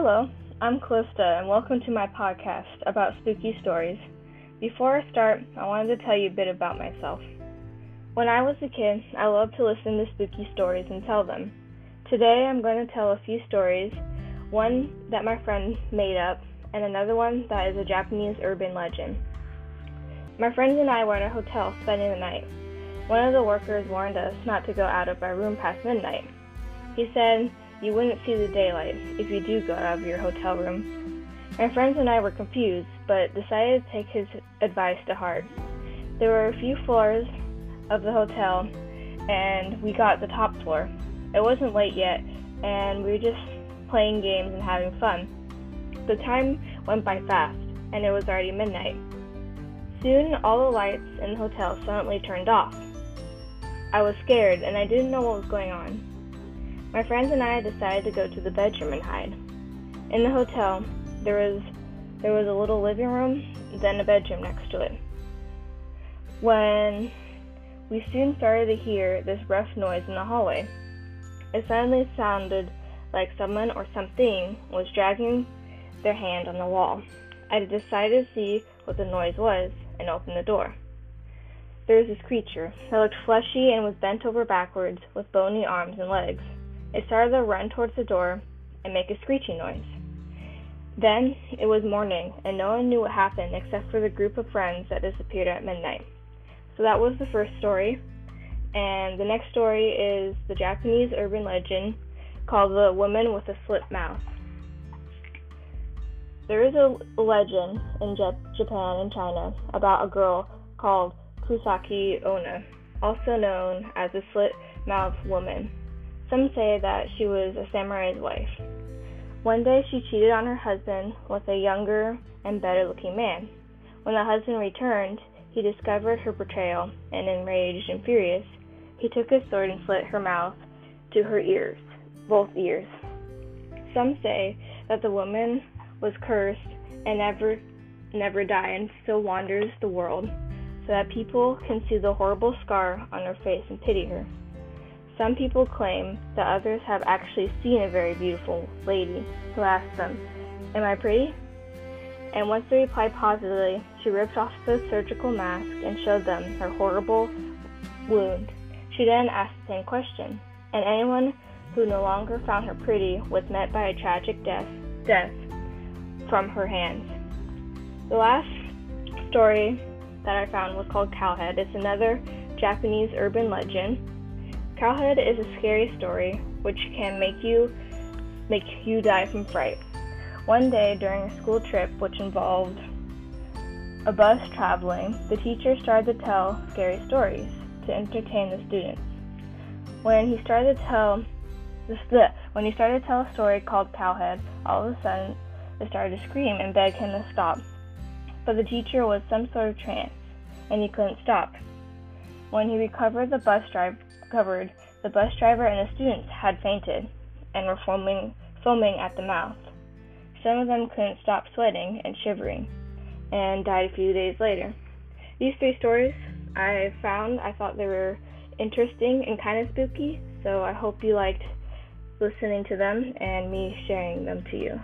Hello, I'm Calista, and welcome to my podcast about spooky stories. Before I start, I wanted to tell you a bit about myself. When I was a kid, I loved to listen to spooky stories and tell them. Today, I'm going to tell a few stories, one that my friend made up, and another one that is a Japanese urban legend. My friends and I were in a hotel spending the night. One of the workers warned us not to go out of our room past midnight. He said, "You wouldn't see the daylight if you do go out of your hotel room." My friends and I were confused, but decided to take his advice to heart. There were a few floors of the hotel, and we got the top floor. It wasn't late yet, and we were just playing games and having fun. The time went by fast, and it was already midnight. Soon, all the lights in the hotel suddenly turned off. I was scared, and I didn't know what was going on. My friends and I decided to go to the bedroom and hide. In the hotel, there was a little living room, then a bedroom next to it. When we soon started to hear this rough noise in the hallway, it suddenly sounded like someone or something was dragging their hand on the wall. I decided to see what the noise was and opened the door. There was this creature that looked fleshy and was bent over backwards with bony arms and legs. It started to run towards the door and make a screeching noise. Then it was morning, and no one knew what happened except for the group of friends that disappeared at midnight. So that was the first story, and the next story is the Japanese urban legend called the Woman with a Slit Mouth. There is a legend in Japan and China about a girl called Kusaki Ona, also known as the Slit Mouth Woman. Some say that she was a samurai's wife. One day she cheated on her husband with a younger and better-looking man. When the husband returned, he discovered her betrayal, and enraged and furious, he took his sword and slit her mouth to her ears, both ears. Some say that the woman was cursed and never die, and still wanders the world so that people can see the horrible scar on her face and pity her. Some people claim that others have actually seen a very beautiful lady who asked them, "Am I pretty?" And once they replied positively, she ripped off the surgical mask and showed them her horrible wound. She then asked the same question, and anyone who no longer found her pretty was met by a tragic death from her hands. The last story that I found was called Cowhead. It's another Japanese urban legend. Cowhead is a scary story which can make you die from fright. One day during a school trip, which involved a bus traveling, the teacher started to tell scary stories to entertain the students. When he started to tell a story called Cowhead, all of a sudden they started to scream and beg him to stop. But the teacher was some sort of trance, and he couldn't stop. When he recovered, the bus driver and the students had fainted and were foaming at the mouth. Some of them couldn't stop sweating and shivering, and died a few days later. These three stories I thought they were interesting and kind of spooky, so I hope you liked listening to them and me sharing them to you.